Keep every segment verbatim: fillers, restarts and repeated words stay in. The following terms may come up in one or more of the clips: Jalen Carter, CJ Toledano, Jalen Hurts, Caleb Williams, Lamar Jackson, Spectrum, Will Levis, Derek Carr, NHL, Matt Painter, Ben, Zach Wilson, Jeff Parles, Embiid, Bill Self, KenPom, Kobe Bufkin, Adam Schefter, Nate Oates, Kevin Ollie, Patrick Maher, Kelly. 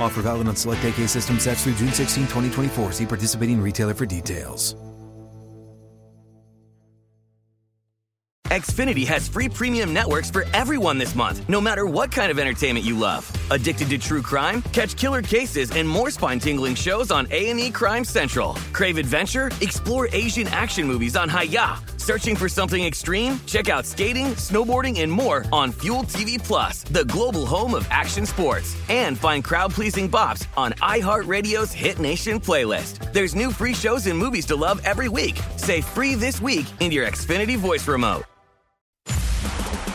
Offer valid on select A K system sets through June sixteenth, twenty twenty-four. See participating retailer for details. Xfinity has free premium networks for everyone this month, no matter what kind of entertainment you love. Addicted to true crime? Catch killer cases and more spine-tingling shows on A and E Crime Central. Crave adventure? Explore Asian action movies on Hayah. Searching for something extreme? Check out skating, snowboarding, and more on Fuel T V Plus, the global home of action sports. And find crowd-pleasing bops on iHeartRadio's Hit Nation playlist. There's new free shows and movies to love every week. Say free this week in your Xfinity voice remote.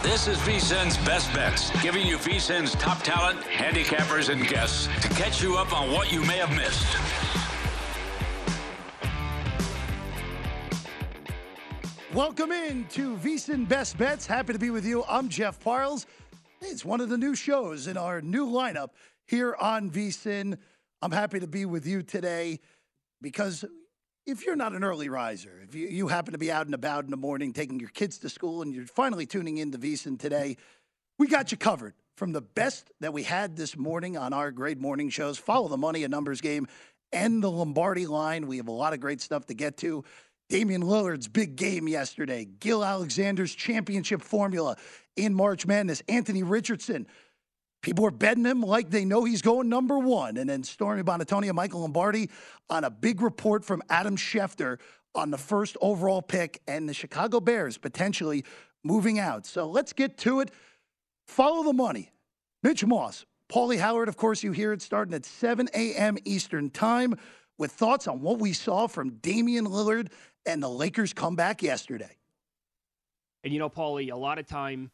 This is VSiN's Best Bets, giving you VSiN's top talent, handicappers, and guests to catch you up on what you may have missed. Welcome in to VSiN Best Bets. Happy to be with you. I'm Jeff Parles. It's one of the new shows in our new lineup here on VSiN. I'm happy to be with you today because if you're not an early riser, if you, you happen to be out and about in the morning taking your kids to school and you're finally tuning in to VSiN today, we got you covered from the best that we had this morning on our great morning shows. Follow the Money, a numbers game, and the Lombardi line. We have a lot of great stuff to get to. Damian Lillard's big game yesterday. Gil Alexander's championship formula in March Madness. Anthony Richardson. People are betting him like they know he's going number one. And then Stormy Buonantony and Michael Lombardi on a big report from Adam Schefter on the first overall pick and the Chicago Bears potentially moving out. So let's get to it. Follow the Money. Mitch Moss, Paulie Howard, of course, you hear it starting at seven a.m. Eastern time with thoughts on what we saw from Damian Lillard and the Lakers' comeback yesterday. And, you know, Paulie, a lot of time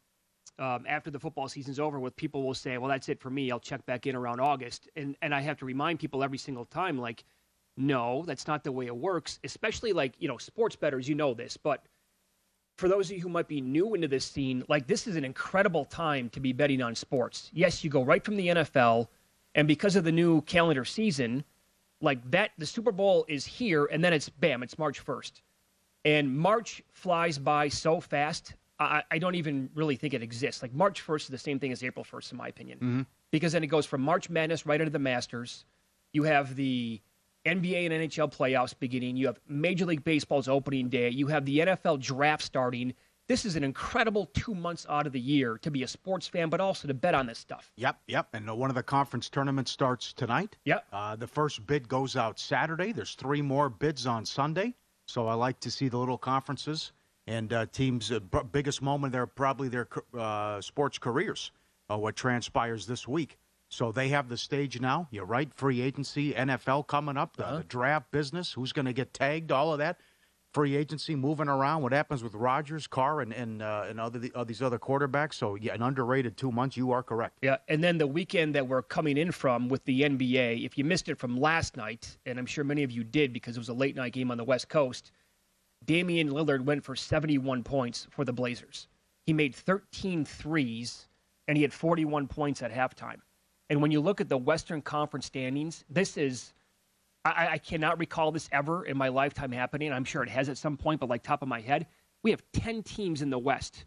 Um, after the football season's over with, people will say, well, that's it for me. I'll check back in around August. And and I have to remind people every single time, like, no, that's not the way it works, especially like, you know, sports bettors, you know this. But for those of you who might be new into this scene, like this is an incredible time to be betting on sports. Yes, you go right from the N F L. And because of the new calendar season, like that, the Super Bowl is here and then it's bam, it's March first. And March flies by so fast. I don't even really think it exists. Like March first is the same thing as April first, in my opinion, mm-hmm. because then it goes from March Madness right into the Masters. You have the N B A and N H L playoffs beginning. You have Major League Baseball's opening day. You have the N F L draft starting. This is an incredible two months out of the year to be a sports fan, but also to bet on this stuff. Yep, yep. And one of the conference tournaments starts tonight. Yep. Uh, the first bid goes out Saturday. There's three more bids on Sunday. So I like to see the little conferences. And uh, teams' uh, b- biggest moment there, probably their uh, sports careers, uh, what transpires this week. So they have the stage now. You're right, free agency, N F L coming up, the, uh-huh. the draft business, who's going to get tagged, all of that. Free agency moving around, what happens with Rodgers, Carr, and and, uh, and other the, uh, these other quarterbacks. So, yeah, an underrated two months, you are correct. Yeah, and then the weekend that we're coming in from with the N B A, if you missed it from last night, and I'm sure many of you did because it was a late-night game on the West Coast, Damian Lillard went for seventy-one points for the Blazers. He made thirteen threes, and he had forty-one points at halftime. And when you look at the Western Conference standings, this is I, I cannot recall this ever in my lifetime happening. I'm sure it has at some point, but like top of my head, we have ten teams in the West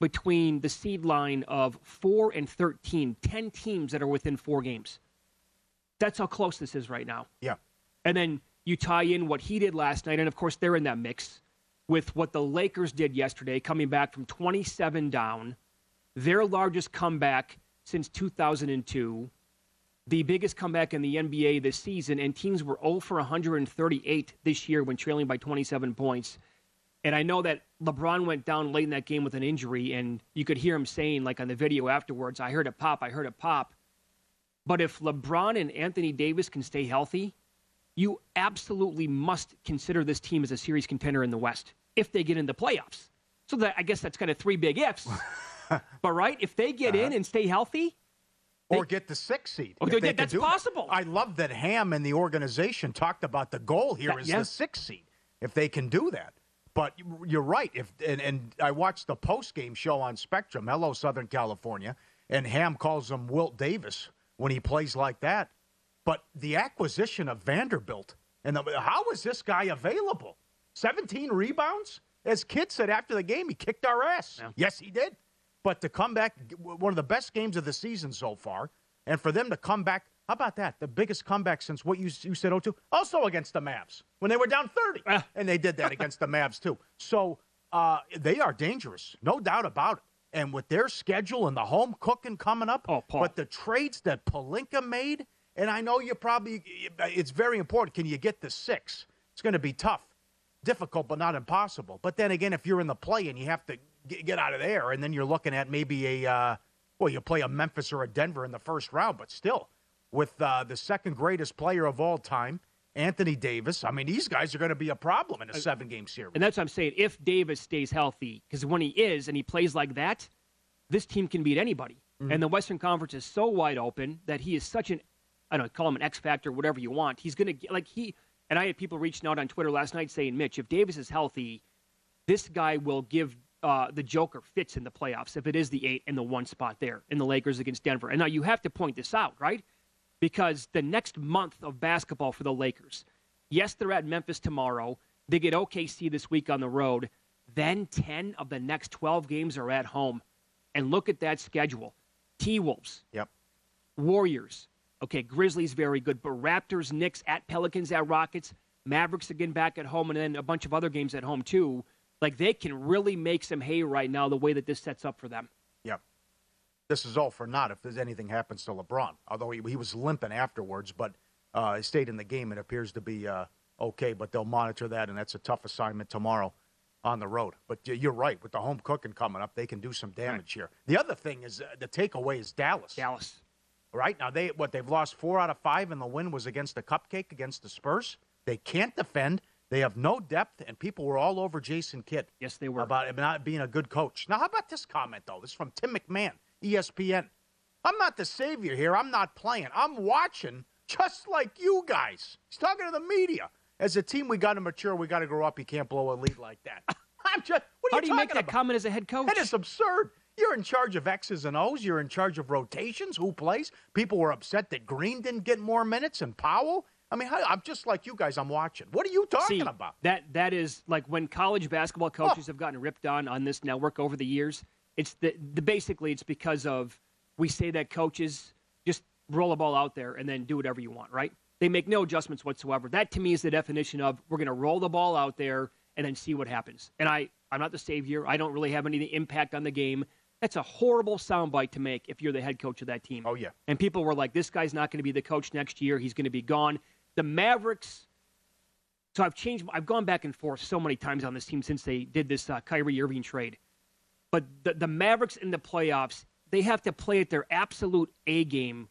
between the seed line of four and thirteen, ten teams that are within four games. That's how close this is right now. Yeah. And then you tie in what he did last night, and of course they're in that mix, with what the Lakers did yesterday, coming back from twenty-seven down, their largest comeback since two thousand two, the biggest comeback in the N B A this season, and teams were zero for one thirty-eight this year when trailing by twenty-seven points. And I know that LeBron went down late in that game with an injury, and you could hear him saying, like on the video afterwards, I heard it pop, I heard it pop. But if LeBron and Anthony Davis can stay healthy, you absolutely must consider this team as a series contender in the West if they get in the playoffs. So that, I guess that's kind of three big ifs. But, right, if they get uh-huh. in and stay healthy. They, or get the sixth seed. Oh, yeah, that's possible. That. I love that Ham and the organization talked about the goal here that, is yeah. the sixth seed, if they can do that. But you're right. If and, and I watched the post-game show on Spectrum, hello, Southern California, and Ham calls him Wilt Davis when he plays like that. But the acquisition of Vanderbilt, and the, how is this guy available? seventeen rebounds? As Kidd said after the game, he kicked our ass. Yeah. Yes, he did. But to come back, one of the best games of the season so far, and for them to come back, how about that? The biggest comeback since what you, you said, oh two, also against the Mavs, when they were down thirty, ah. and they did that against the Mavs too. So uh, they are dangerous, no doubt about it. And with their schedule and the home cooking coming up, oh, Paul. But the trades that Pelinka made, and I know you probably, it's very important, can you get the six? It's going to be tough, difficult, but not impossible. But then again, if you're in the play and you have to get out of there, and then you're looking at maybe a, uh, well, you play a Memphis or a Denver in the first round, but still, with uh, the second greatest player of all time, Anthony Davis, I mean, these guys are going to be a problem in a seven-game series. And that's what I'm saying. If Davis stays healthy, because when he is and he plays like that, this team can beat anybody. Mm-hmm. And the Western Conference is so wide open that he is such an, I don't know, call him an X factor, whatever you want. He's going to get, like he, and I had people reaching out on Twitter last night saying, Mitch, if Davis is healthy, this guy will give Uh, the Joker fits in the playoffs if it is the eight and the one spot there in the Lakers against Denver. And now you have to point this out, right? Because the next month of basketball for the Lakers, yes, they're at Memphis tomorrow. They get O K C this week on the road. Then ten of the next twelve games are at home. And look at that schedule. T-Wolves. Yep. Warriors. Okay, Grizzlies very good. But Raptors, Knicks, at Pelicans, at Rockets. Mavericks again back at home, and then a bunch of other games at home too. Like, they can really make some hay right now the way that this sets up for them. Yeah. This is all for naught if there's anything happens to LeBron, although he, he was limping afterwards, but uh, he stayed in the game and appears to be uh, okay, but they'll monitor that, and that's a tough assignment tomorrow on the road. But you're right. With the home cooking coming up, they can do some damage right here. The other thing is uh, the takeaway is Dallas. Dallas. Right? Now, they what, they've lost four out of five, and the win was against the Cupcake, against the Spurs. They can't defend. They have no depth, and people were all over Jason Kidd. Yes, they were. About him not being a good coach. Now, how about this comment, though? This is from Tim McMahon, E S P N. I'm not the savior here. I'm not playing. I'm watching just like you guys. He's talking to the media. As a team, we got to mature. We got to grow up. You can't blow a lead like that. I'm just, what are how you do you make that about? Comment as a head coach? That is absurd. You're in charge of X's and O's. You're in charge of rotations. Who plays? People were upset that Green didn't get more minutes and Powell. I mean, I'm just like you guys. I'm watching. What are you talking See, about? That that is like when college basketball coaches oh. have gotten ripped on on this network over the years. It's the, the basically it's because of we say that coaches just roll a ball out there and then do whatever you want, right? They make no adjustments whatsoever. That to me is the definition of we're going to roll the ball out there and then see what happens. And I I'm not the savior. I don't really have any impact on the game. That's a horrible soundbite to make if you're the head coach of that team. Oh yeah. And people were like, this guy's not going to be the coach next year. He's going to be gone. The Mavericks, so I've changed, I've gone back and forth so many times on this team since they did this uh, Kyrie Irving trade. But the, the Mavericks in the playoffs, they have to play at their absolute A game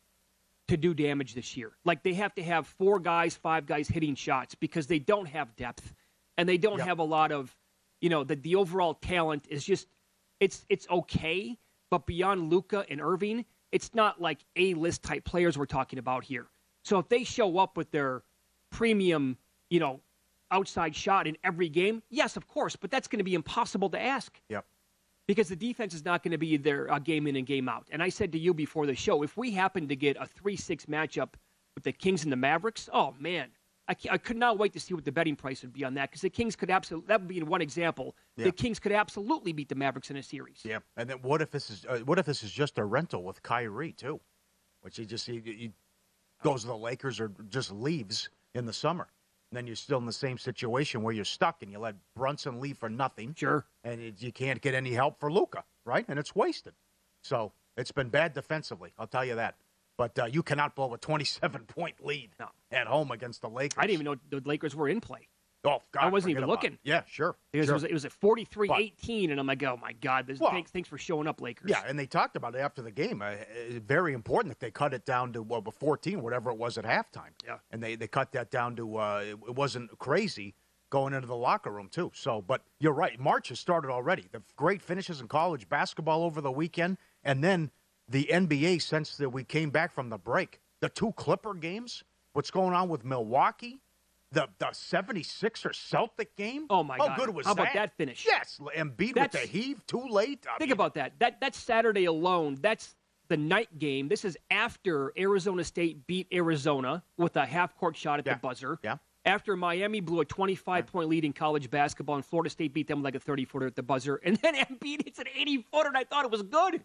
to do damage this year. Like, they have to have four guys, five guys hitting shots because they don't have depth. And they don't yep. have a lot of, you know, the, the overall talent is just, it's it's okay. But beyond Luka and Irving, it's not like A-list type players we're talking about here. So if they show up with their premium, you know, outside shot in every game, yes, of course, but that's going to be impossible to ask. Yep. Because the defense is not going to be their uh, game in and game out. And I said to you before the show, if we happen to get a three six matchup with the Kings and the Mavericks, oh, man, I, I could not wait to see what the betting price would be on that, because the Kings could absolutely, that would be in one example, yeah. the Kings could absolutely beat the Mavericks in a series. Yeah, and then what if this is uh, what if this is just a rental with Kyrie too, which he just he, he goes to the Lakers or just leaves in the summer, and then you're still in the same situation where you're stuck and you let Brunson leave for nothing. Sure, and you, you can't get any help for Luka, right? And it's wasted. So it's been bad defensively, I'll tell you that. But uh, you cannot blow a twenty-seven-point lead no. at home against the Lakers. I didn't even know the Lakers were in play. Oh, God. I wasn't even looking. It. Yeah, sure. Because sure. It was at forty-three eighteen, and I'm like, oh, my God. This well, thanks, thanks for showing up, Lakers. Yeah, and they talked about it after the game. Uh, it's very important that they cut it down to well, fourteen, whatever it was at halftime. Yeah. And they, they cut that down to uh, it, it wasn't crazy going into the locker room, too. So, but you're right. March has started already. The great finishes in college basketball over the weekend, and then – the N B A, since that we came back from the break, the two Clipper games, what's going on with Milwaukee, the the seventy-sixer Celtic game. Oh, my How God. How good was How that? How about that finish? Yes, Embiid that's, with the heave, too late. I think mean, about that. That That's Saturday alone. That's the night game. This is after Arizona State beat Arizona with a half-court shot at yeah, the buzzer. Yeah. After Miami blew a twenty-five-point lead in college basketball, and Florida State beat them with like a thirty-footer at the buzzer. And then Embiid hits an eighty-footer, and I thought it was good.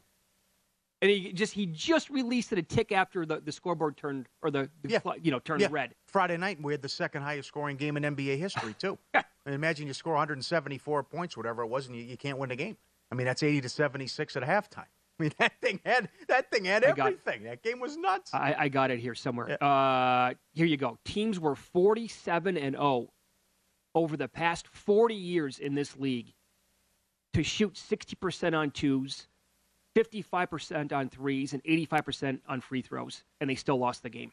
And he just he just released it a tick after the, the scoreboard turned or the, the yeah. you know turned yeah. red. Friday night we had the second highest scoring game in N B A history too. I mean, imagine you score one hundred seventy-four points, whatever it was, and you, you can't win the game. I mean that's eighty to seventy-six at halftime. I mean that thing had that thing had I everything. That game was nuts. I, I got it here somewhere. Yeah. Uh, here you go. Teams were forty-seven and oh over the past forty years in this league to shoot sixty percent on twos, fifty-five percent on threes, and eighty-five percent on free throws, and they still lost the game.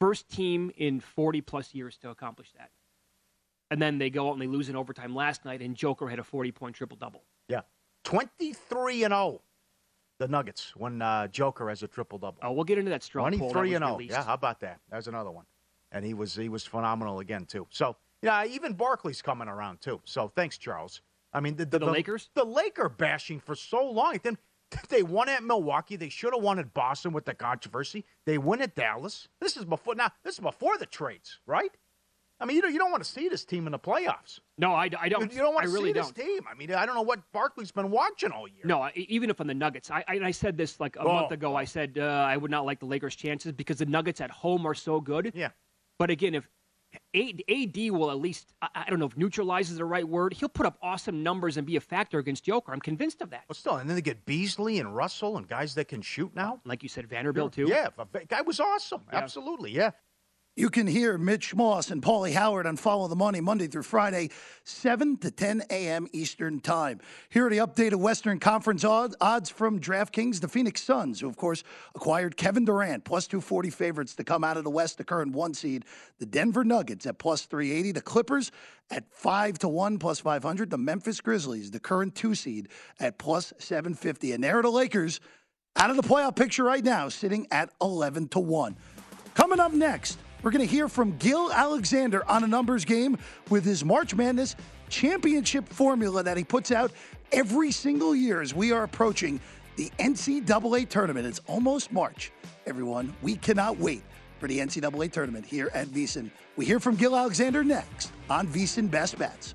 First team in forty-plus years to accomplish that. And then they go out and they lose in overtime last night, and Joker had a forty-point triple-double. Yeah. twenty-three and oh, the Nuggets, when uh, Joker has a triple-double. Oh, we'll get into that straw poll. twenty-three and oh, yeah, how about that? That was another one. And he was he was phenomenal again, too. So, yeah, even Barkley's coming around, too. So, thanks, Charles. I mean, the, the, the, the Lakers? The Laker bashing for so long. Then they won at Milwaukee. They should have won at Boston with the controversy. They win at Dallas. This is before now. This is before the trades, right? I mean, you don't, you don't want to see this team in the playoffs. No, I, I don't. You, you don't want I to really see don't. This team. I mean, I don't know what Barkley's been watching all year. No, I, even if on the Nuggets, I, I I said this like a oh. month ago. I said uh, I would not like the Lakers' chances because the Nuggets at home are so good. Yeah. But again, if A D will at least, I don't know if neutralize is the right word, he'll put up awesome numbers and be a factor against Joker. I'm convinced of that. Well, still, and then they get Beasley and Russell and guys that can shoot now. Like you said, Vanderbilt, too. Yeah, the guy was awesome. Yeah. Absolutely, yeah. You can hear Mitch Moss and Paulie Howard on Follow the Money Monday through Friday, seven to ten a.m. Eastern Time. Here are the updated Western Conference odds from DraftKings. The Phoenix Suns, who, of course, acquired Kevin Durant, plus two forty favorites to come out of the West, the current one seed. The Denver Nuggets at plus three eighty. The Clippers at five to one, plus five hundred. The Memphis Grizzlies, the current two seed, at plus seven fifty. And there are the Lakers out of the playoff picture right now, sitting at eleven to one. Coming up next, we're going to hear from Gil Alexander on a numbers game with his March Madness championship formula that he puts out every single year as we are approaching the N C double A tournament. It's almost March, everyone. We cannot wait for the N C double A tournament here at VEASAN. We hear from Gil Alexander next on VEASAN Best Bets.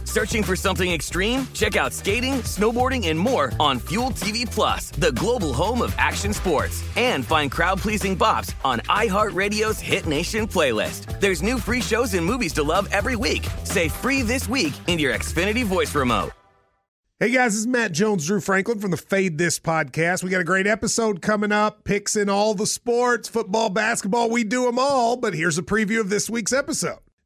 Searching for something extreme? Check out skating, snowboarding, and more on Fuel T V Plus, the global home of action sports. And find crowd-pleasing bops on iHeartRadio's Hit Nation playlist. There's new free shows and movies to love every week. Say free this week in your Xfinity voice remote. Hey guys, this is Matt Jones, Drew Franklin from the Fade This podcast. We got a great episode coming up, picks in all the sports, football, basketball, we do them all, but here's a preview of this week's episode.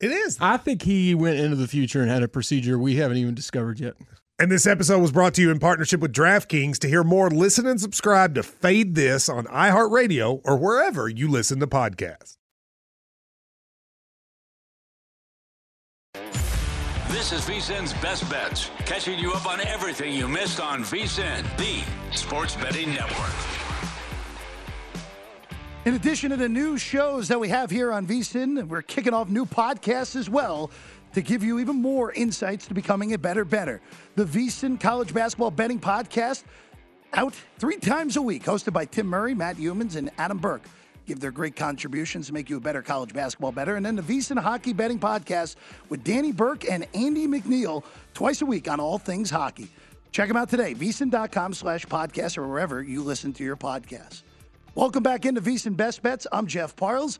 It is. I think he went into the future and had a procedure we haven't even discovered yet. And this episode was brought to you in partnership with DraftKings. To hear more, listen and subscribe to Fade This on iHeartRadio or wherever you listen to podcasts. This is VSiN's Best Bets, catching you up on everything you missed on VSiN, the sports betting network. In addition to the new shows that we have here on VSiN, we're kicking off new podcasts as well to give you even more insights to becoming a better bettor. The VSiN College Basketball Betting Podcast, out three times a week, hosted by Tim Murray, Matt Humans, and Adam Burke. Give their great contributions to make you a better college basketball better. And then the VSiN Hockey Betting Podcast with Danny Burke and Andy McNeil twice a week on all things hockey. Check them out today, VSiN.com slash podcast or wherever you listen to your podcast. Welcome back into VSiN Best Bets. I'm Jeff Parles.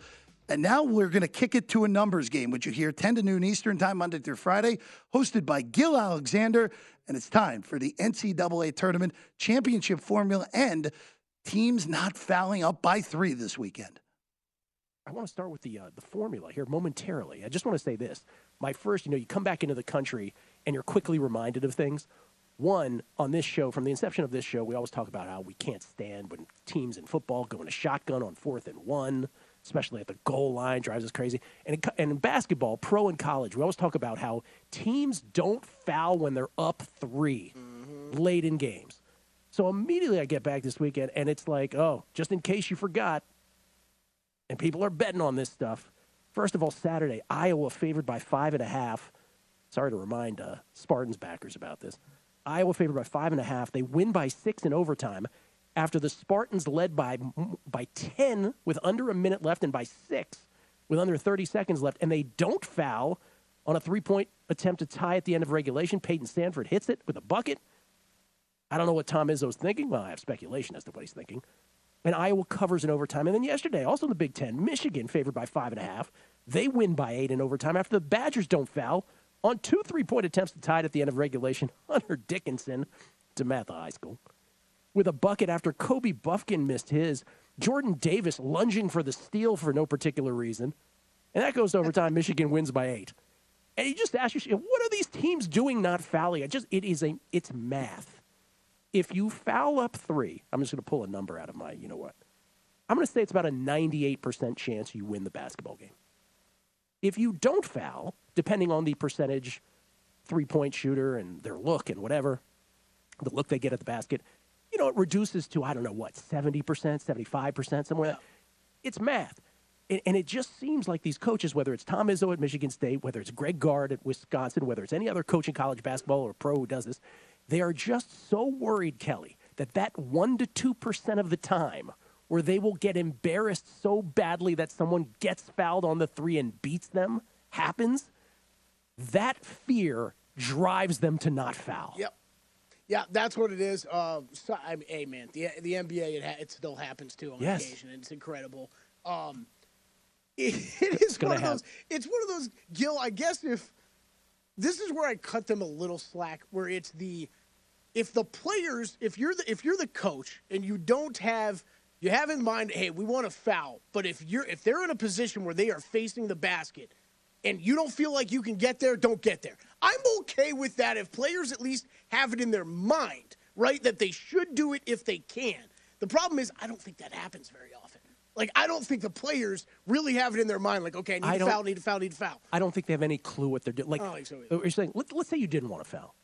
And now we're going to kick it to a numbers game, which you hear ten to noon Eastern time, Monday through Friday, hosted by Gil Alexander. And it's time for the N C double A Tournament Championship Formula and teams not fouling up by three this weekend. I want to start with the uh, the formula here momentarily. I just want to say this. My first, you know, you come back into the country and you're quickly reminded of things. One, on this show, from the inception of this show, we always talk about how we can't stand when teams in football go in a shotgun on fourth and one, especially at the goal line, drives us crazy. And it, and in basketball, pro and college, we always talk about how teams don't foul when they're up three mm-hmm. late in games. So immediately I get back this weekend, and it's like, oh, just in case you forgot, and people are betting on this stuff. First of all, Saturday, Iowa favored by five and a half. Sorry to remind uh, Spartans backers about this. Iowa favored by five and a half. They win by six in overtime after the Spartans led by by ten with under a minute left and by six with under thirty seconds left, and they don't foul on a three-point attempt to tie at the end of regulation. Peyton Sanford hits it with a bucket. I don't know what Tom Izzo's thinking. Well, I have speculation as to what he's thinking. And Iowa covers in overtime. And then yesterday, also in the Big Ten, Michigan favored by five and a half. They win by eight in overtime after the Badgers don't foul on two three-point attempts to tie it at the end of regulation. Hunter Dickinson, DeMatha High School, with a bucket after Kobe Bufkin missed his. Jordan Davis lunging for the steal for no particular reason. And that goes to overtime. Michigan wins by eight. And you just ask yourself, what are these teams doing not fouling? I just, it is a, it's math. If you foul up three, I'm just going to pull a number out of my, you know what? I'm going to say it's about a ninety-eight percent chance you win the basketball game. If you don't foul, depending on the percentage, three-point shooter and their look and whatever, the look they get at the basket, you know, it reduces to, I don't know what, seventy percent, seventy-five percent, somewhere. It's math. And, and it just seems like these coaches, whether it's Tom Izzo at Michigan State, whether it's Greg Gard at Wisconsin, whether it's any other coach in college basketball or pro who does this, they are just so worried, Kelly, that that one percent to two percent of the time where they will get embarrassed so badly that someone gets fouled on the three and beats them happens, that fear drives them to not foul. Yep. Yeah, that's what it is. Uh, so, I mean, hey, man, the the N B A, it, ha- it still happens, too, on yes. occasion. It's incredible. Um, it, it is one of those. It's one of those, Gil, I guess if this is where I cut them a little slack, where it's the if the players, if you're the if you're the coach and you don't have you have in mind, hey, we want to foul, but if you're if they're in a position where they are facing the basket and you don't feel like you can get there, don't get there. I'm okay with that if players at least have it in their mind, right, that they should do it if they can. The problem is I don't think that happens very often. Like, I don't think the players really have it in their mind, like, okay, I need I to foul, need to foul, need to foul. I don't think they have any clue what they're doing. Like, I don't think so either. You're saying, let, let's say you didn't want to foul.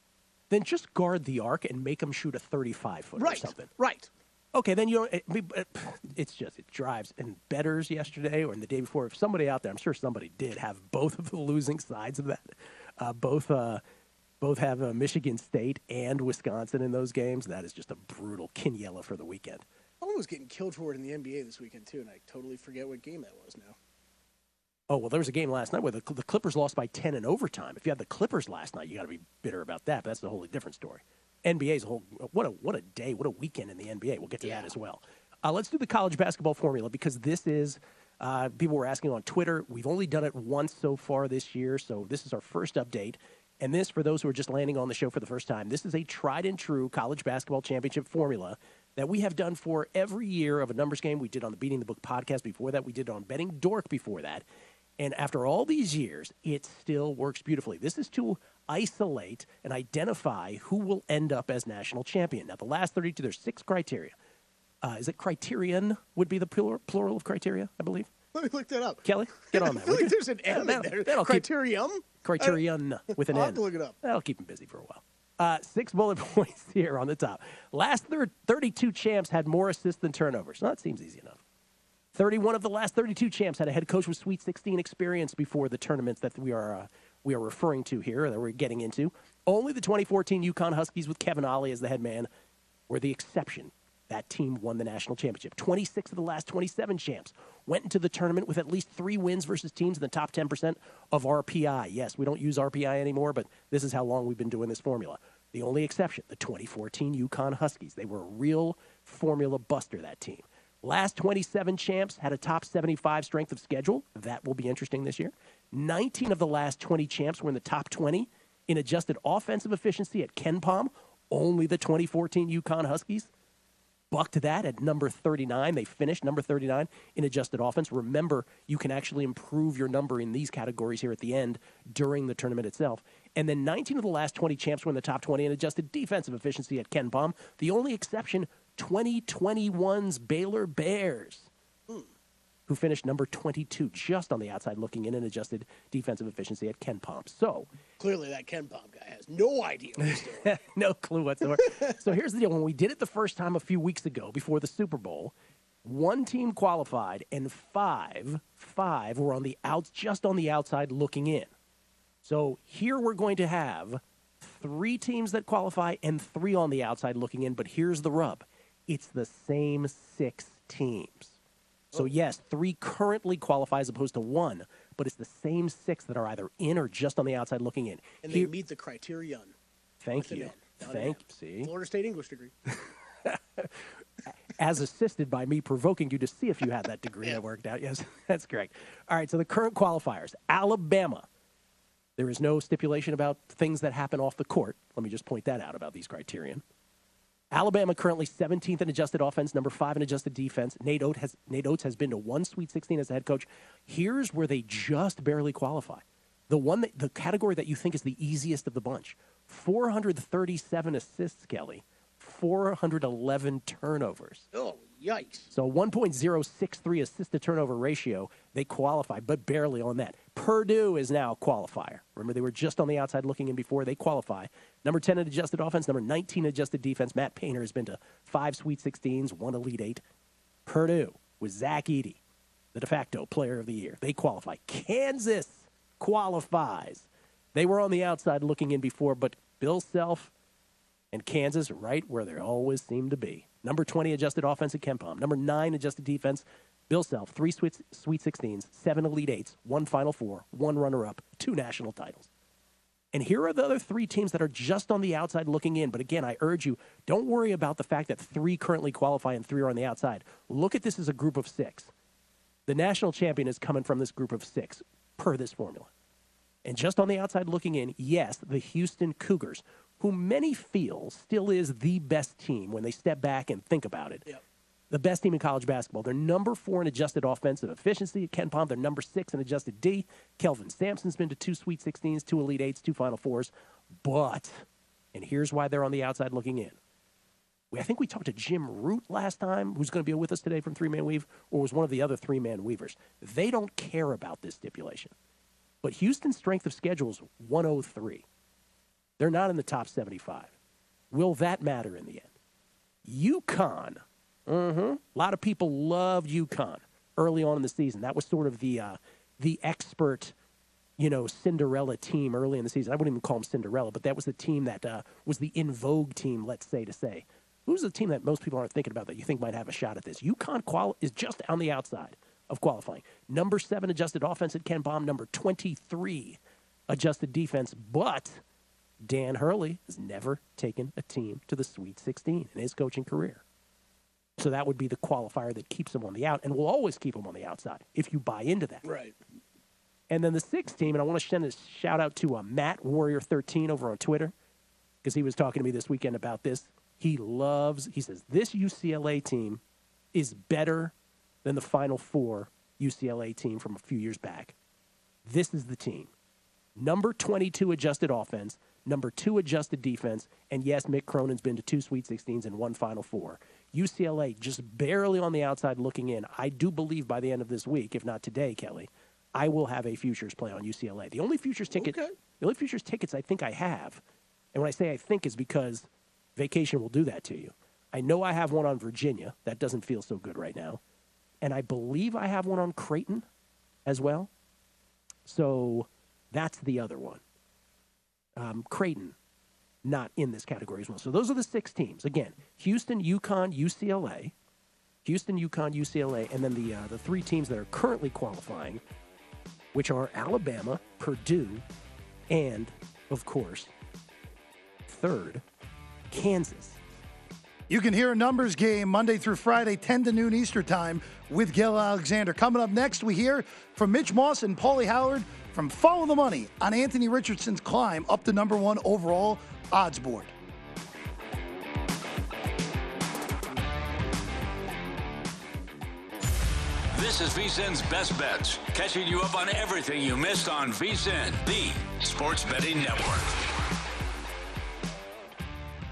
Then just guard the arc and make them shoot a thirty-five-footer right, or something. Right, right. Okay, then you don't – it's just – it drives. And bettors yesterday or in the day before, if somebody out there – I'm sure somebody did have both of the losing sides of that. Uh, both uh, both have uh, Michigan State and Wisconsin in those games. That is just a brutal Kiniela for the weekend. Someone was getting killed for it in the N B A this weekend, too, and I totally forget what game that was now. Oh, well, there was a game last night where the, the Clippers lost by ten in overtime. If you had the Clippers last night, you got to be bitter about that, but that's a wholly different story. N B A's a whole what a what a day, what a weekend in the N B A. We'll get to yeah. that as well. Uh, let's do the college basketball formula because this is uh, people were asking on Twitter. We've only done it once so far this year, so this is our first update. And this, for those who are just landing on the show for the first time, this is a tried and true college basketball championship formula that we have done for every year of a numbers game. We did on the Beating the Book podcast before that. We did on Betting Dork before that. And after all these years, it still works beautifully. This is to isolate and identify who will end up as national champion. Now, the last thirty-two, there's six criteria. Uh, is it criterion would be the plur- plural of criteria, I believe? Let me look that up. Kelly, get on that. I feel like there's an M in there. That'll criterium? Keep, criterion with an N. I'll have to look it up. That'll keep him busy for a while. Uh, six bullet points here on the top. Last third, thirty-two champs had more assists than turnovers. Now, that seems easy enough. thirty-one of the last thirty-two champs had a head coach with Sweet sixteen experience before the tournaments that we are uh, we are referring to here, that we're getting into. Only the twenty fourteen UConn Huskies with Kevin Ollie as the head man were the exception. That team won the national championship. twenty-six of the last twenty-seven champs went into the tournament with at least three wins versus teams in the top ten percent of R P I. Yes, we don't use R P I anymore, but this is how long we've been doing this formula. The only exception, the twenty fourteen UConn Huskies. They were a real formula buster, that team. Last twenty-seven champs had a top seventy-five strength of schedule. That will be interesting this year. nineteen of the last twenty champs were in the top twenty in adjusted offensive efficiency at KenPom. Only the twenty fourteen UConn Huskies bucked that at number thirty-nine. They finished number thirty-nine in adjusted offense. Remember, you can actually improve your number in these categories here at the end during the tournament itself. And then nineteen of the last twenty champs were in the top twenty in adjusted defensive efficiency at KenPom. The only exception, twenty twenty-one's Baylor Bears, mm. who finished number twenty-two, just on the outside looking in, and adjusted defensive efficiency at KenPom. So clearly that KenPom guy has no idea what he's doing. No clue whatsoever. So here's the deal. When we did it the first time a few weeks ago before the Super Bowl, one team qualified and five, five were on the outs, just on the outside looking in. So here we're going to have three teams that qualify and three on the outside looking in. But here's the rub. It's the same six teams. So, yes, three currently qualify as opposed to one, but it's the same six that are either in or just on the outside looking in. And they Here, meet the criterion. Thank you. Thank you. Florida State English degree. As assisted by me provoking you to see if you had that degree yeah. that worked out. Yes, that's correct. All right, so the current qualifiers. Alabama. There is no stipulation about things that happen off the court. Let me just point that out about these criterion. Alabama currently seventeenth in adjusted offense, number five in adjusted defense. Nate Oates has, Nate Oates has been to one Sweet sixteen as the head coach. Here's where they just barely qualify. The one that, the category that you think is the easiest of the bunch. four hundred thirty-seven assists, Kelly. four hundred eleven turnovers. Oh, yikes. So one point oh six three assist to turnover ratio. They qualify, but barely on that. Purdue is now a qualifier. Remember, they were just on the outside looking in before. They qualify. Number ten in adjusted offense, number nineteen in adjusted defense. Matt Painter has been to five Sweet sixteens, one Elite Eight. Purdue with Zach Edey, the de facto player of the year. They qualify. Kansas qualifies. They were on the outside looking in before, but Bill Self and Kansas right where they always seem to be. Number twenty adjusted offense at KenPom. Number nine adjusted defense. Bill Self, three Sweet, sweet sixteens, seven Elite Eights, one Final Four, one runner-up, two national titles. And here are the other three teams that are just on the outside looking in. But again, I urge you, don't worry about the fact that three currently qualify and three are on the outside. Look at this as a group of six. The national champion is coming from this group of six per this formula. And just on the outside looking in, yes, the Houston Cougars, who many feel still is the best team when they step back and think about it. Yep. The best team in college basketball. They're number four in adjusted offensive efficiency. Ken Pom, they're number six in adjusted D. Kelvin Sampson's been to two Sweet sixteens, two Elite Eights, two Final Fours. But, and here's why they're on the outside looking in. We, I think we talked to Jim Root last time, who's going to be with us today from Three Man Weave, or was one of the other Three Man Weavers. They don't care about this stipulation. But Houston's strength of schedule is one oh three. They're not in the top seventy-five. Will that matter in the end? UConn. Mm-hmm. A lot of people loved UConn early on in the season. That was sort of the uh, the expert, you know, Cinderella team early in the season. I wouldn't even call them Cinderella, but that was the team that uh, was the in vogue team, let's say, to say. Who's the team that most people aren't thinking about that you think might have a shot at this? UConn quali- is just on the outside of qualifying. Number seven adjusted offense at Ken Pom, number twenty-three adjusted defense, but Dan Hurley has never taken a team to the Sweet sixteen in his coaching career. So that would be the qualifier that keeps them on the out, and will always keep them on the outside if you buy into that. Right. And then the sixth team, and I want to send a shout-out to uh, Matt Warrior thirteen over on Twitter because he was talking to me this weekend about this. He loves, he says, this U C L A team is better than the Final Four U C L A team from a few years back. This is the team. Number twenty-two adjusted offense, number two adjusted defense, and yes, Mick Cronin's been to two Sweet sixteens and one Final Four. U C L A just barely on the outside looking in. I do believe by the end of this week, if not today, Kelly, I will have a futures play on U C L A. The only futures ticket, okay. the only futures tickets I think I have, and when I say I think is because vacation will do that to you. I know I have one on Virginia. That doesn't feel so good right now. And I believe I have one on Creighton as well. So that's the other one. Um, Creighton. Not in this category as well. So those are the six teams. Again, Houston, UConn, U C L A. Houston, UConn, U C L A. And then the uh, the three teams that are currently qualifying, which are Alabama, Purdue, and, of course, third, Kansas. You can hear a numbers game Monday through Friday, ten to noon Eastern time with Gil Alexander. Coming up next, we hear from Mitch Moss and Paulie Howard from Follow the Money on Anthony Richardson's climb up to number one overall odds board. This is VSiN's Best Bets, catching you up on everything you missed on VSiN, the sports betting network.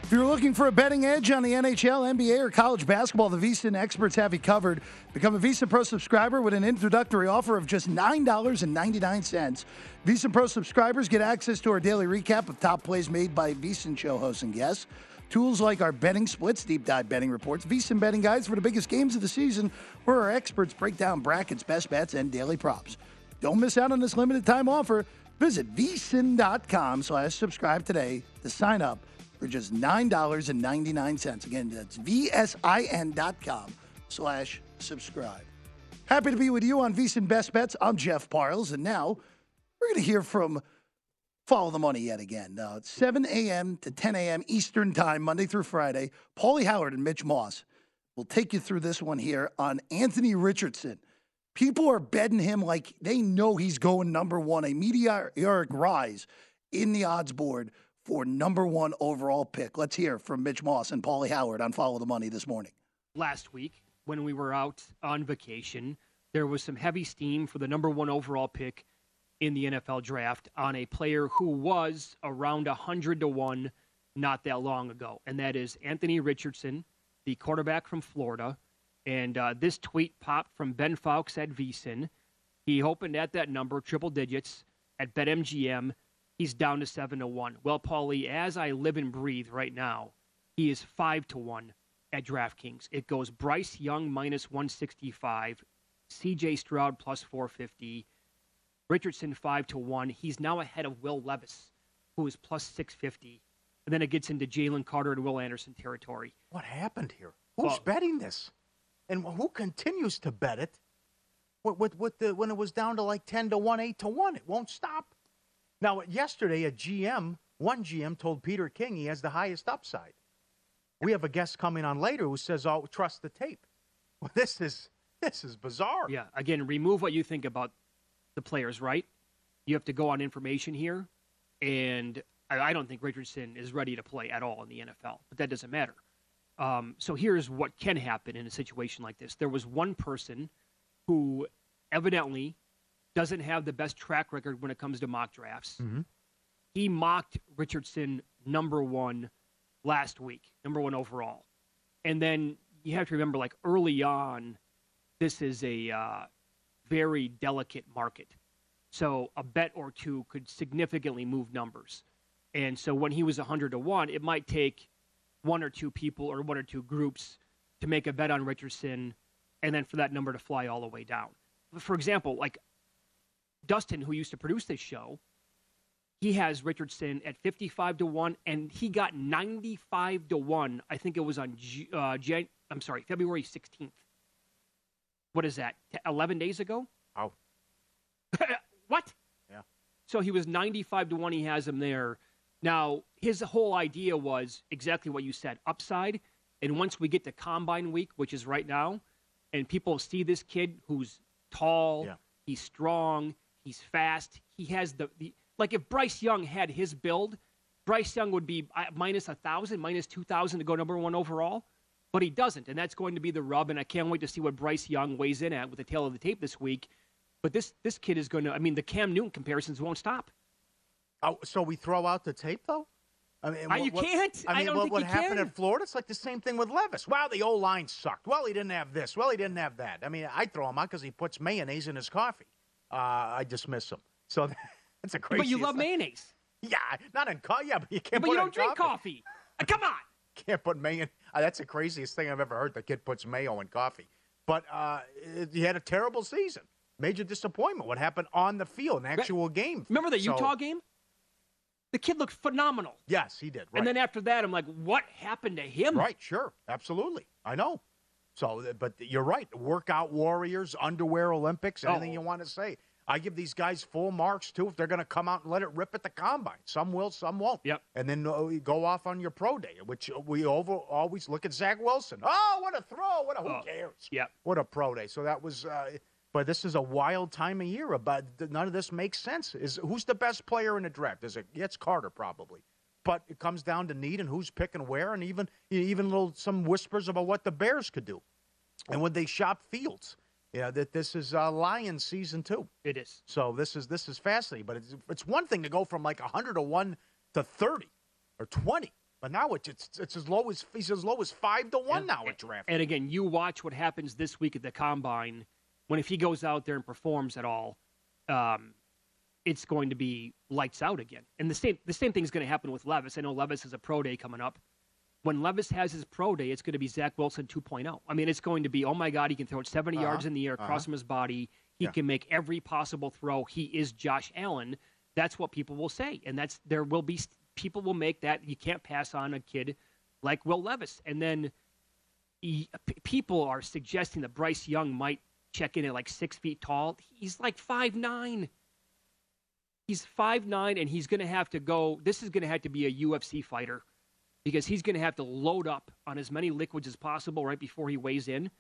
If you're looking for a betting edge on the N H L, N B A, or college basketball, the VSiN experts have you covered. Become a VSiN Pro subscriber with an introductory offer of just nine dollars and ninety-nine cents. VSiN Pro subscribers get access to our daily recap of top plays made by VSiN show hosts and guests. Tools like our betting splits, deep dive betting reports, VSiN betting guides for the biggest games of the season, where our experts break down brackets, best bets, and daily props. Don't miss out on this limited time offer. Visit VSiN.com slash subscribe today to sign up for just nine dollars and ninety-nine cents. Again, that's VSIN.com slash subscribe. Happy to be with you on VSiN Best Bets. I'm Jeff Parles, and now we're going to hear from Follow the Money yet again. Uh, seven a.m. to ten a.m. Eastern time, Monday through Friday. Paulie Howard and Mitch Moss will take you through this one here on Anthony Richardson. People are betting him like they know he's going number one, a meteoric rise in the odds board for number one overall pick. Let's hear from Mitch Moss and Paulie Howard on Follow the Money this morning. Last week, when we were out on vacation, there was some heavy steam for the number one overall pick in the N F L draft on a player who was around one hundred to one not that long ago, and that is Anthony Richardson, the quarterback from Florida. And uh, this tweet popped from Ben Fowkes at VSiN. He opened at that number, triple digits, at BetMGM. He's down to seven to one. Well, Paulie, as I live and breathe right now, he is five to one at DraftKings. It goes Bryce Young minus one sixty-five, C J Stroud plus four fifty, Richardson five to one. He's now ahead of Will Levis, who is plus six fifty. And then it gets into Jalen Carter and Will Anderson territory. What happened here? Who's well, betting this? And who continues to bet it? With, with, with the, when it was down to like ten to one, eight to one, it won't stop. Now, yesterday, a G M, one G M told Peter King he has the highest upside. We have a guest coming on later who says, oh, trust the tape. Well, this is this is bizarre. Yeah, again, remove what you think about the players, right? You have to go on information here, and I don't think Richardson is ready to play at all in the N F L, but that doesn't matter. Um, so here's what can happen in a situation like this. There was one person who evidently doesn't have the best track record when it comes to mock drafts. Mm-hmm. He mocked Richardson number one last week, number one overall. And then you have to remember, like, early on, this is a uh, very delicate market. So a bet or two could significantly move numbers. And so when he was one hundred to one, it might take one or two people or one or two groups to make a bet on Richardson and then for that number to fly all the way down. For example, like Dustin, who used to produce this show, he has Richardson at fifty-five to one, and he got ninety-five to one. I think it was on uh, Jan- I'm sorry, February sixteenth. What is that? eleven days ago? Oh. What? Yeah. So he was ninety-five to one. He has him there. Now, his whole idea was exactly what you said, upside. And once we get to combine week, which is right now, and people see this kid who's tall, yeah. he's strong, he's fast. He has the, the – like if Bryce Young had his build, Bryce Young would be minus one thousand, minus two thousand to go number one overall. But he doesn't, and that's going to be the rub. And I can't wait to see what Bryce Young weighs in at with the tail of the tape this week. But this, this kid is going to, I mean, the Cam Newton comparisons won't stop. Oh, so we throw out the tape, though? I mean, what, you can't. I mean, I don't what, think what happened in Florida, it's like the same thing with Levis. Wow, the O-line sucked. Well, he didn't have this. Well, he didn't have that. I mean, I throw him out because he puts mayonnaise in his coffee. Uh, I dismiss him. So that's a crazy But you love thing. Mayonnaise. Yeah, not in coffee. Yeah, but you can't but put you don't drink coffee. coffee. Come on. Can't put mayo in. Uh, that's the craziest thing I've ever heard. The kid puts mayo in coffee. But uh, he had a terrible season. Major disappointment. What happened on the field, an actual right. game. Remember the so, Utah game? The kid looked phenomenal. Yes, he did. Right. And then after that, I'm like, what happened to him? Right, sure. Absolutely. I know. So, but you're right. Workout Warriors, Underwear Olympics, anything oh. you want to say. I give these guys full marks, too, if they're going to come out and let it rip at the combine. Some will, some won't. Yep. And then go off on your pro day, which we over, always look at Zach Wilson. Oh, what a throw. What a, who oh. cares? Yep. What a pro day. So that was uh, – but this is a wild time of year. About none of this makes sense. Is who's the best player in the draft? Is it? It's Carter probably, but it comes down to need and who's picking where, and even even little some whispers about what the Bears could do, and would they shop Fields? Yeah, that this is uh, Lions season too. It is. So this is this is fascinating. But it's it's one thing to go from like one hundred to one to thirty or twenty, but now it's it's, it's as low as he's as low as five to one and, now at draft. And again, you watch what happens this week at the combine. When if he goes out there and performs at all, um, it's going to be lights out again. And the same the same thing is going to happen with Levis. I know Levis has a pro day coming up. When Levis has his pro day, it's going to be Zach Wilson two point oh. I mean, it's going to be, oh, my God, he can throw it seventy uh-huh. yards in the air, cross uh-huh. him his body. He yeah. can make every possible throw. He is Josh Allen. That's what people will say. And that's there will be people will make that. You can't pass on a kid like Will Levis. And then he, people are suggesting that Bryce Young might check in at like six feet tall. He's like five nine. He's five nine, and he's going to have to go. This is going to have to be a U F C fighter because he's going to have to load up on as many liquids as possible right before he weighs in.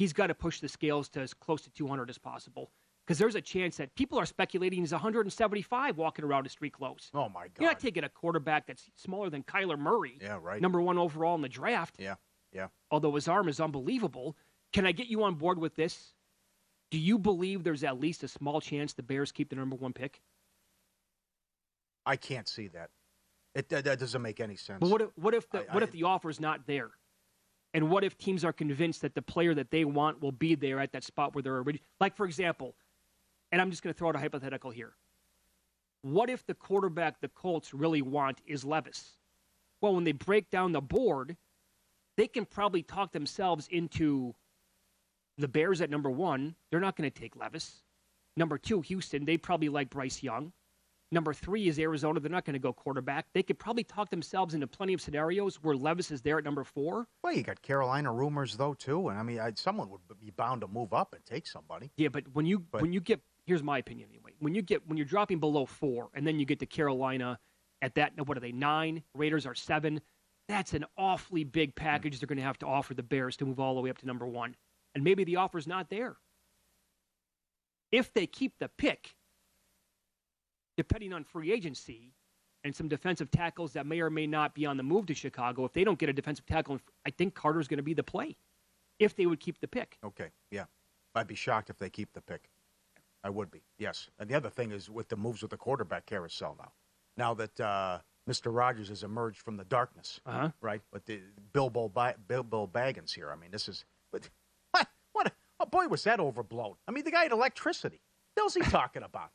He's got to push the scales to as close to two hundred as possible because there's a chance that people are speculating he's one hundred seventy-five walking around his street clothes. Oh, my God. You're not taking a quarterback that's smaller than Kyler Murray. Yeah, right. Number one overall in the draft. Yeah, yeah. Although his arm is unbelievable. Can I get you on board with this? Do you believe there's at least a small chance the Bears keep the number one pick? I can't see that. It that, that doesn't make any sense. But what if what if the I, what I, if the offer is not there, and what if teams are convinced that the player that they want will be there at that spot where they're originally? Like for example, and I'm just going to throw out a hypothetical here. What if the quarterback the Colts really want is Levis? Well, when they break down the board, they can probably talk themselves into. The Bears at number one, they're not going to take Levis. Number two, Houston, they probably like Bryce Young. Number three is Arizona. They're not going to go quarterback. They could probably talk themselves into plenty of scenarios where Levis is there at number four. Well, you got Carolina rumors, though, too. And, I mean, I, someone would be bound to move up and take somebody. Yeah, but when you but, when you get – here's my opinion anyway. when you get when you're dropping below four, and then you get to Carolina at that. What are they? Nine. Raiders are seven. That's an awfully big package they're going to have to offer the Bears to move all the way up to number one. And maybe the offer's not there. If they keep the pick, depending on free agency and some defensive tackles that may or may not be on the move to Chicago, if they don't get a defensive tackle, I think Carter's going to be the play if they would keep the pick. Okay, yeah. I'd be shocked if they keep the pick. I would be, yes. And the other thing is with the moves with the quarterback carousel now. Now that... Uh, Mister Rodgers has emerged from the darkness, uh-huh. right? But the Bilbo, ba- Bilbo Baggins here. I mean, this is what? What? A, oh boy, was that overblown? I mean, the guy had electricity. What else he talking about?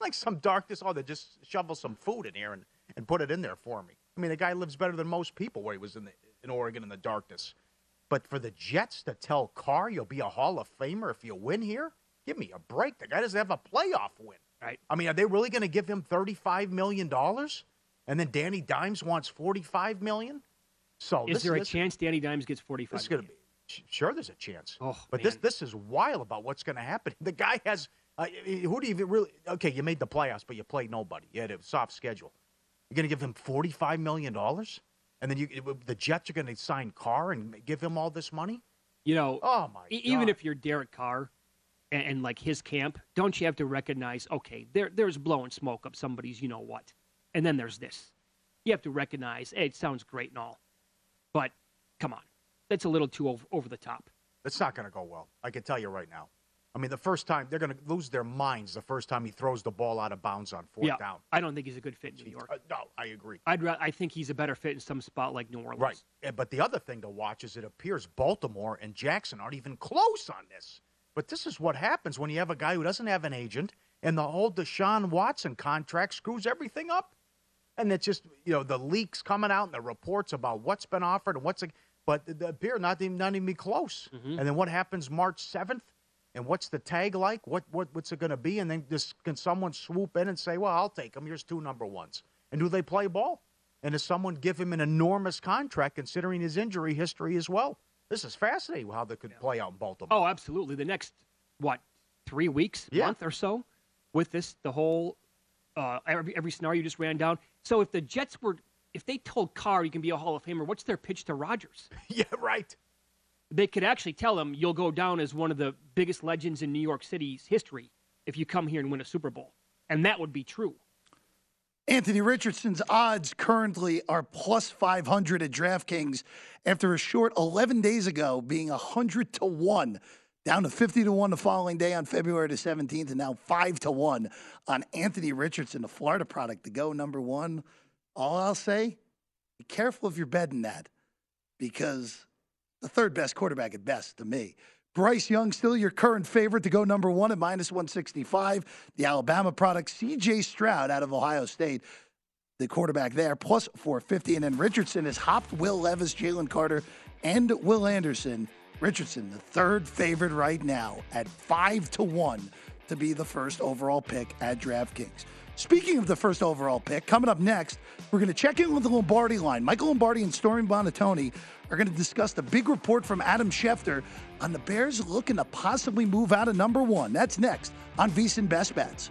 Like some darkness? Oh, they just shovel some food in here and, and put it in there for me. I mean, the guy lives better than most people where he was in the, in Oregon in the darkness. But for the Jets to tell Carr you'll be a Hall of Famer if you win here, give me a break. The guy doesn't have a playoff win. Right? I mean, are they really going to give him thirty-five million dollars? And then Danny Dimes wants forty-five million dollars. So is this, there a this, chance Danny Dimes gets forty-five million? Be, sure, there's a chance. Oh, but man. this this is wild about what's going to happen. The guy has uh, – who do you really – okay, you made the playoffs, but you played nobody. You had a soft schedule. You're going to give him forty-five million dollars? And then you, the Jets are going to sign Carr and give him all this money? You know, oh my e- even if you're Derek Carr and, and, like, his camp, don't you have to recognize, okay, there there's blowing smoke up somebody's you-know-what. And then there's this. You have to recognize, hey, it sounds great and all, but come on. That's a little too over, over the top. That's not going to go well. I can tell you right now. I mean, the first time, they're going to lose their minds the first time he throws the ball out of bounds on fourth yeah, down. I don't think he's a good fit in New York. Uh, no, I agree. I'd ra- I think he's a better fit in some spot like New Orleans. Right. But the other thing to watch is it appears Baltimore and Jackson aren't even close on this. But this is what happens when you have a guy who doesn't have an agent, and the whole Deshaun Watson contract screws everything up. And it's just, you know, the leaks coming out and the reports about what's been offered and what's, but they appear not even, not even close. Mm-hmm. And then what happens March seventh? And what's the tag like? What, what What's it going to be? And then this, can someone swoop in and say, well, I'll take him. Here's two number ones. And do they play ball? And does someone give him an enormous contract considering his injury history as well? This is fascinating how they could yeah. play out in Baltimore. Oh, absolutely. The next, what, three weeks, yeah. month or so? With this, the whole, uh, every, every scenario you just ran down. So if the Jets were, if they told Carr you can be a Hall of Famer, what's their pitch to Rodgers? Yeah, right. They could actually tell him you'll go down as one of the biggest legends in New York City's history if you come here and win a Super Bowl. And that would be true. Anthony Richardson's odds currently are plus five hundred at DraftKings after a short eleven days ago being one hundred to one. Down to fifty to one the following day on February the seventeenth, and now five to one on Anthony Richardson, the Florida product, to go number one. All I'll say, be careful if you're betting that, because the third best quarterback at best to me. Bryce Young, still your current favorite to go number one at minus one sixty-five. The Alabama product, C J. Stroud out of Ohio State, the quarterback there, plus four fifty. And then Richardson has hopped Will Levis, Jalen Carter, and Will Anderson. Richardson, the third favorite right now at five to one to be the first overall pick at DraftKings. Speaking of the first overall pick, coming up next, we're going to check in with the Lombardi line. Michael Lombardi and Stormy Buonantony are going to discuss the big report from Adam Schefter on the Bears looking to possibly move out of number one. That's next on VEASAN Best Bets.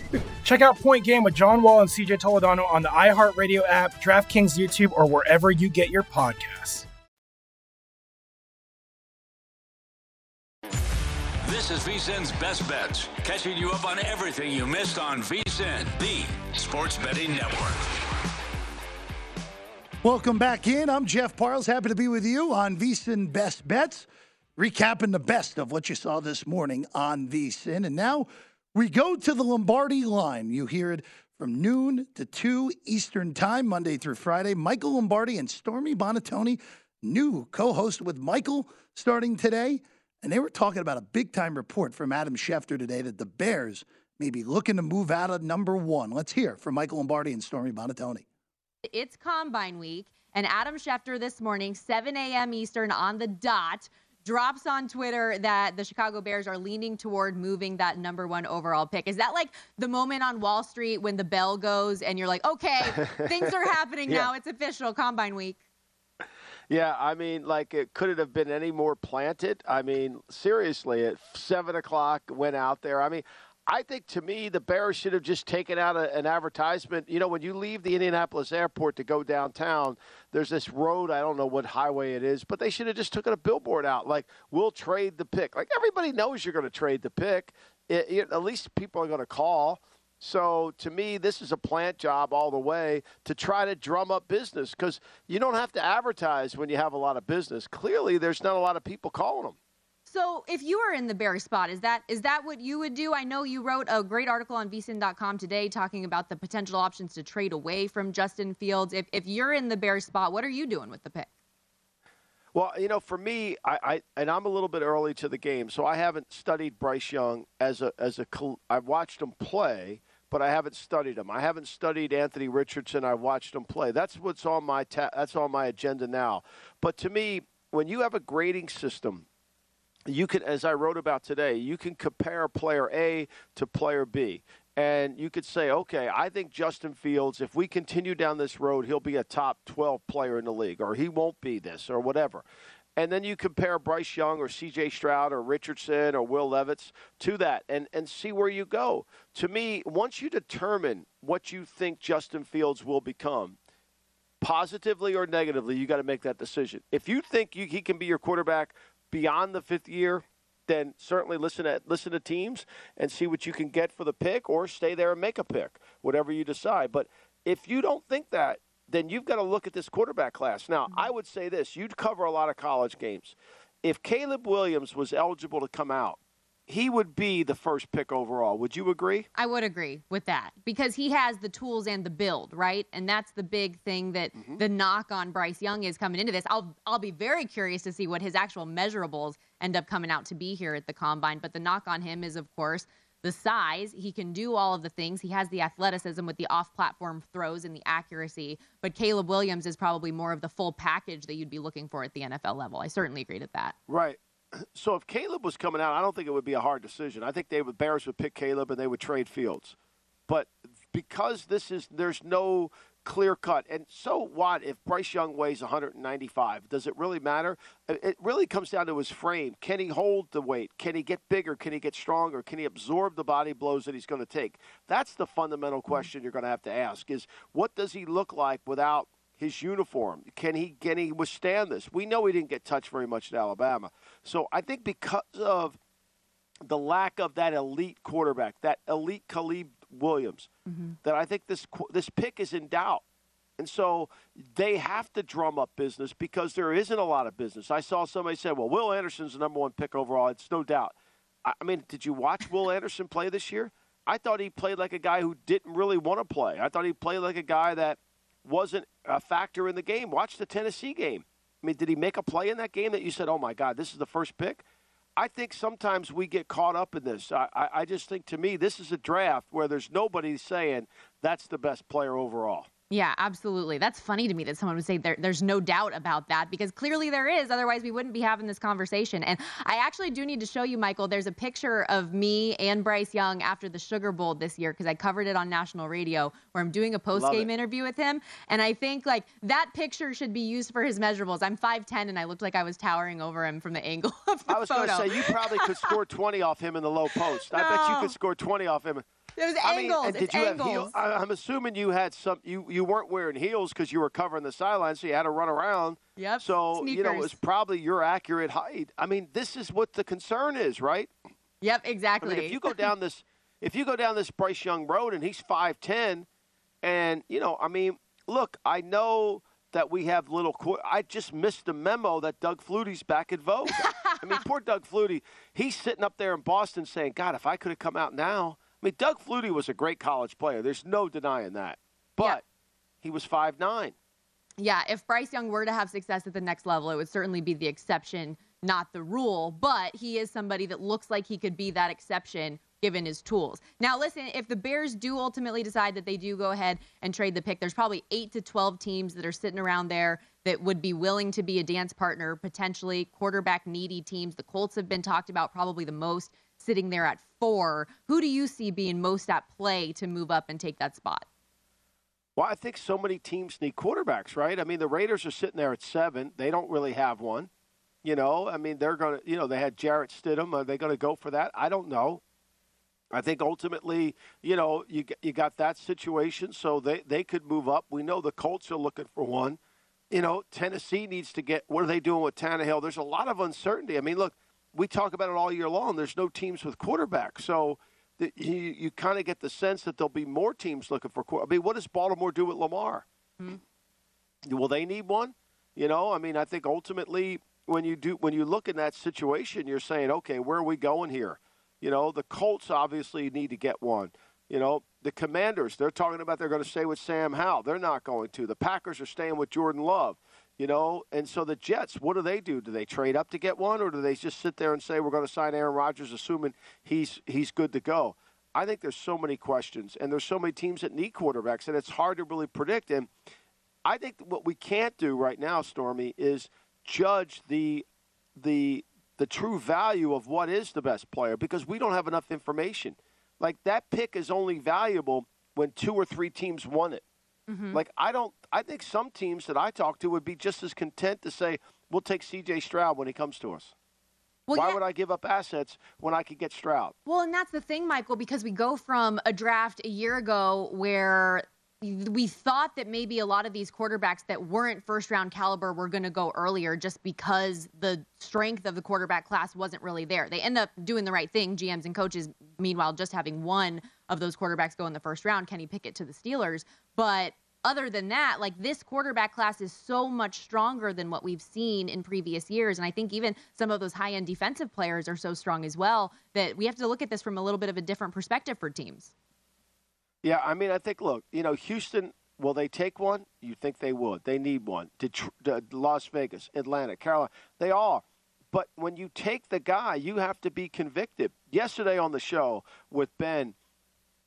Check out Point Game with John Wall and C J Toledano on the iHeartRadio app, DraftKings YouTube, or wherever you get your podcasts. This is VSiN's Best Bets, catching you up on everything you missed on VSiN, the sports betting network. Welcome back in. I'm Jeff Parles. Happy to be with you on VSiN Best Bets, recapping the best of what you saw this morning on VSiN. And now we go to the Lombardi line. You hear it from noon to two Eastern time, Monday through Friday. Michael Lombardi and Stormy Buonantony, new co-host with Michael starting today. And they were talking about a big-time report from Adam Schefter today that the Bears may be looking to move out of number one. Let's hear from Michael Lombardi and Stormy Buonantony. It's Combine Week, and Adam Schefter this morning, seven a.m. Eastern on the dot, drops on Twitter that the Chicago Bears are leaning toward moving that number one overall pick. Is that like the moment on Wall Street when the bell goes and you're like, okay, things are happening yeah. now. It's official, Combine Week. Yeah, I mean, like, it could it have been any more planted? I mean, seriously, at seven o'clock, went out there. I mean, I think, to me, the Bears should have just taken out a, an advertisement. You know, when you leave the Indianapolis airport to go downtown, there's this road. I don't know what highway it is, but they should have just taken a billboard out. Like, we'll trade the pick. Like, everybody knows you're going to trade the pick. It, it, at least people are going to call. So, to me, this is a plant job all the way to try to drum up business because you don't have to advertise when you have a lot of business. Clearly, there's not a lot of people calling them. So, if you were in the Bears spot, is that is that what you would do? I know you wrote a great article on V S I N dot com today talking about the potential options to trade away from Justin Fields. If if you're in the Bears spot, what are you doing with the pick? Well, you know, for me, I, I and I'm a little bit early to the game, so I haven't studied Bryce Young as a as a I've watched him play. But I haven't studied him. I haven't studied Anthony Richardson. I watched him play. That's what's on my ta- that's on my agenda now. But to me, when you have a grading system, you can, as I wrote about today, you can compare player A to player B. And you could say, okay, I think Justin Fields, if we continue down this road, he'll be a top twelve player in the league, or he won't be this, or whatever. And then you compare Bryce Young or C J. Stroud or Richardson or Will Levis to that and, and see where you go. To me, once you determine what you think Justin Fields will become, positively or negatively, you got to make that decision. If you think you, he can be your quarterback beyond the fifth year, then certainly listen to, listen to teams and see what you can get for the pick or stay there and make a pick, whatever you decide. But if you don't think that, then you've got to look at this quarterback class. Now, I would say this. You'd cover a lot of college games. If Caleb Williams was eligible to come out, he would be the first pick overall. Would you agree? I would agree with that because he has the tools and the build, right? And that's the big thing that mm-hmm. the knock on Bryce Young is coming into this. I'll I'll be very curious to see what his actual measurables end up coming out to be here at the Combine. But the knock on him is, of course, the size. He can do all of the things. He has the athleticism with the off-platform throws and the accuracy. But Caleb Williams is probably more of the full package that you'd be looking for at the N F L level. I certainly agreed with that. Right. So if Caleb was coming out, I don't think it would be a hard decision. I think they would, Bears would pick Caleb and they would trade Fields. But because this is, there's no clear cut. And so what if Bryce Young weighs one ninety-five? Does it really matter? It really comes down to his frame. Can he hold the weight? Can he get bigger? Can he get stronger? Can he absorb the body blows that he's going to take? That's the fundamental question you're going to have to ask is, what does he look like without his uniform? Can he, can he withstand this? We know he didn't get touched very much at Alabama. So I think because of the lack of that elite quarterback, that elite Caleb Williams, mm-hmm. that I think this this pick is in doubt. And so they have to drum up business because there isn't a lot of business. I saw somebody say, well, Will Anderson's the number one pick overall. It's no doubt. I mean, did you watch Will Anderson play this year? I thought he played like a guy who didn't really want to play. I thought he played like a guy that wasn't a factor in the game. Watch the Tennessee game. I mean, did he make a play in that game that you said, oh, my God, this is the first pick? I think sometimes we get caught up in this. I, I, I just think, to me, this is a draft where there's nobody saying that's the best player overall. Yeah, absolutely. That's funny to me that someone would say there, there's no doubt about that, because clearly there is. Otherwise, we wouldn't be having this conversation. And I actually do need to show you, Michael, there's a picture of me and Bryce Young after the Sugar Bowl this year, because I covered it on national radio, where I'm doing a post-game interview with him. And I think, like, that picture should be used for his measurables. I'm five ten, and I looked like I was towering over him from the angle of the I was going to say, you probably could score twenty off him in the low post. No. I bet you could score twenty off him. It was angles. I mean, did it's you angles. Have heels? I'm assuming you had some. You, you weren't wearing heels because you were covering the sideline, so you had to run around. Yep. So Sneakers. You know, it was probably your accurate height. I mean, this is what the concern is, right? Yep, exactly. I mean, if you go down this, if you go down this Bryce Young road, and he's five ten, and you know, I mean, look, I know that we have little. I just missed the memo that Doug Flutie's back at Vogue. I mean, poor Doug Flutie. He's sitting up there in Boston saying, "God, if I could have come out now." I mean, Doug Flutie was a great college player. There's no denying that. But yeah. He was five nine. Yeah, if Bryce Young were to have success at the next level, it would certainly be the exception, not the rule. But he is somebody that looks like he could be that exception given his tools. Now, listen, if the Bears do ultimately decide that they do go ahead and trade the pick, there's probably eight to twelve teams that are sitting around there that would be willing to be a dance partner, potentially quarterback-needy teams. The Colts have been talked about probably the most, sitting there at four. Who do you see being most at play to move up and take that spot? Well, I think so many teams need quarterbacks, right? I mean, the Raiders are sitting there at seven. They don't really have one. You know, I mean, they're going to, you know, they had Jarrett Stidham. Are they going to go for that? I don't know. I think ultimately, you know, you, you got that situation, so they, they could move up. We know the Colts are looking for one. You know, Tennessee needs to get, what are they doing with Tannehill? There's a lot of uncertainty. I mean, look, we talk about it all year long. There's no teams with quarterbacks. So the, you, you kind of get the sense that there'll be more teams looking for quarterbacks. I mean, what does Baltimore do with Lamar? Mm-hmm. Will they need one? You know, I mean, I think ultimately when you do, when you look in that situation, you're saying, okay, where are we going here? You know, the Colts obviously need to get one. You know, the Commanders, they're talking about they're going to stay with Sam Howell. They're not going to. The Packers are staying with Jordan Love. You know, and so the Jets, what do they do? Do they trade up to get one, or do they just sit there and say we're going to sign Aaron Rodgers, assuming he's he's good to go? I think there's so many questions, and there's so many teams that need quarterbacks, and it's hard to really predict. And I think what we can't do right now, Stormy, is judge the the the true value of what is the best player, because we don't have enough information. Like, that pick is only valuable when two or three teams won it. Mm-hmm. Like, I don't – I think some teams that I talk to would be just as content to say, we'll take C J Stroud when he comes to us. Well, Why yeah. would I give up assets when I could get Stroud? Well, and that's the thing, Michael, because we go from a draft a year ago where – we thought that maybe a lot of these quarterbacks that weren't first-round caliber were going to go earlier just because the strength of the quarterback class wasn't really there. They end up doing the right thing, G Ms and coaches, meanwhile, just having one of those quarterbacks go in the first round, Kenny Pickett to the Steelers. But other than that, like, this quarterback class is so much stronger than what we've seen in previous years. And I think even some of those high-end defensive players are so strong as well that we have to look at this from a little bit of a different perspective for teams. Yeah, I mean, I think, look, you know, Houston, will they take one? You think they would. They need one. Detroit, Las Vegas, Atlanta, Carolina, they all. But when you take the guy, you have to be convicted. Yesterday on the show with Ben,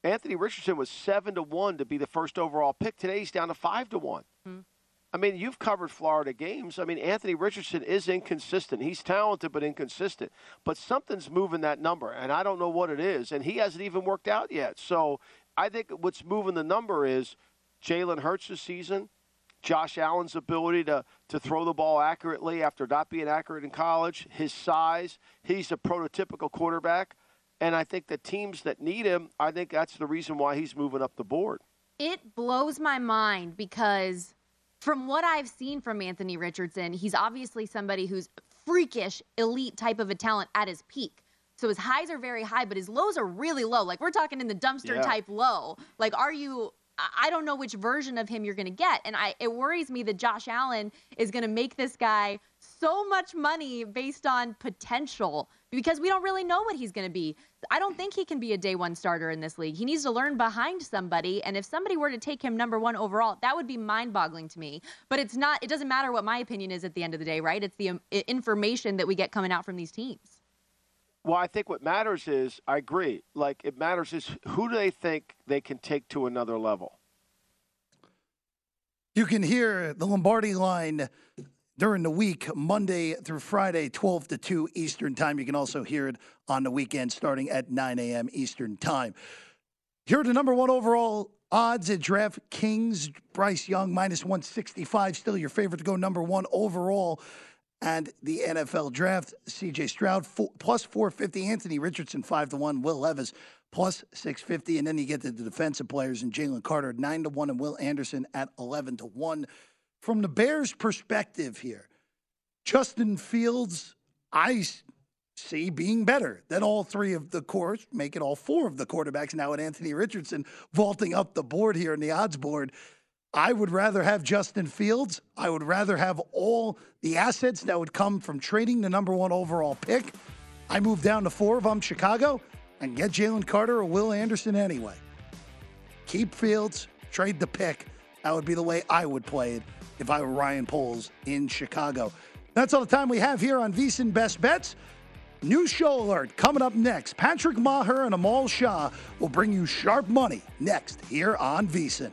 Anthony Richardson was seven to one to be the first overall pick. Today he's down to five to one. Mm-hmm. I mean, you've covered Florida games. I mean, Anthony Richardson is inconsistent. He's talented but inconsistent. But something's moving that number, and I don't know what it is. And he hasn't even worked out yet. So – I think what's moving the number is Jalen Hurts this season, Josh Allen's ability to, to throw the ball accurately after not being accurate in college, his size. He's a prototypical quarterback. And I think the teams that need him, I think that's the reason why he's moving up the board. It blows my mind because from what I've seen from Anthony Richardson, he's obviously somebody who's freakish, elite type of a talent at his peak. So his highs are very high, but his lows are really low. Like, we're talking in the dumpster yeah. type low. Like, are you – I don't know which version of him you're going to get. And I, it worries me that Josh Allen is going to make this guy so much money based on potential because we don't really know what he's going to be. I don't think he can be a day one starter in this league. He needs to learn behind somebody. And if somebody were to take him number one overall, that would be mind-boggling to me. But it's not – it doesn't matter what my opinion is at the end of the day, right? It's the um, information that we get coming out from these teams. Well, I think what matters is, I agree, like it matters is who do they think they can take to another level? You can hear the Lombardi Line during the week, Monday through Friday, twelve to two Eastern time. You can also hear it on the weekend starting at nine a.m. Eastern time. Here are the number one overall odds at DraftKings. Bryce Young, minus one sixty-five, still your favorite to go number one overall. And the N F L draft, C J. Stroud, four, plus four fifty. Anthony Richardson, five to one. Will Levis, plus six fifty. And then you get to the defensive players and Jalen Carter, nine to one. And Will Anderson at eleven to one. From the Bears' perspective here, Justin Fields, I see being better than all three of the cores, make it all four of the quarterbacks now at Anthony Richardson, vaulting up the board here in the odds board. I would rather have Justin Fields. I would rather have all the assets that would come from trading the number one overall pick. I move down to four if I'm Chicago and get Jalen Carter or Will Anderson anyway. Keep Fields, trade the pick. That would be the way I would play it if I were Ryan Poles in Chicago. That's all the time we have here on VEASAN Best Bets. New show alert coming up next. Patrick Maher and Amal Shah will bring you sharp money next here on VEASAN.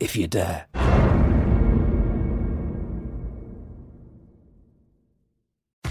If you dare.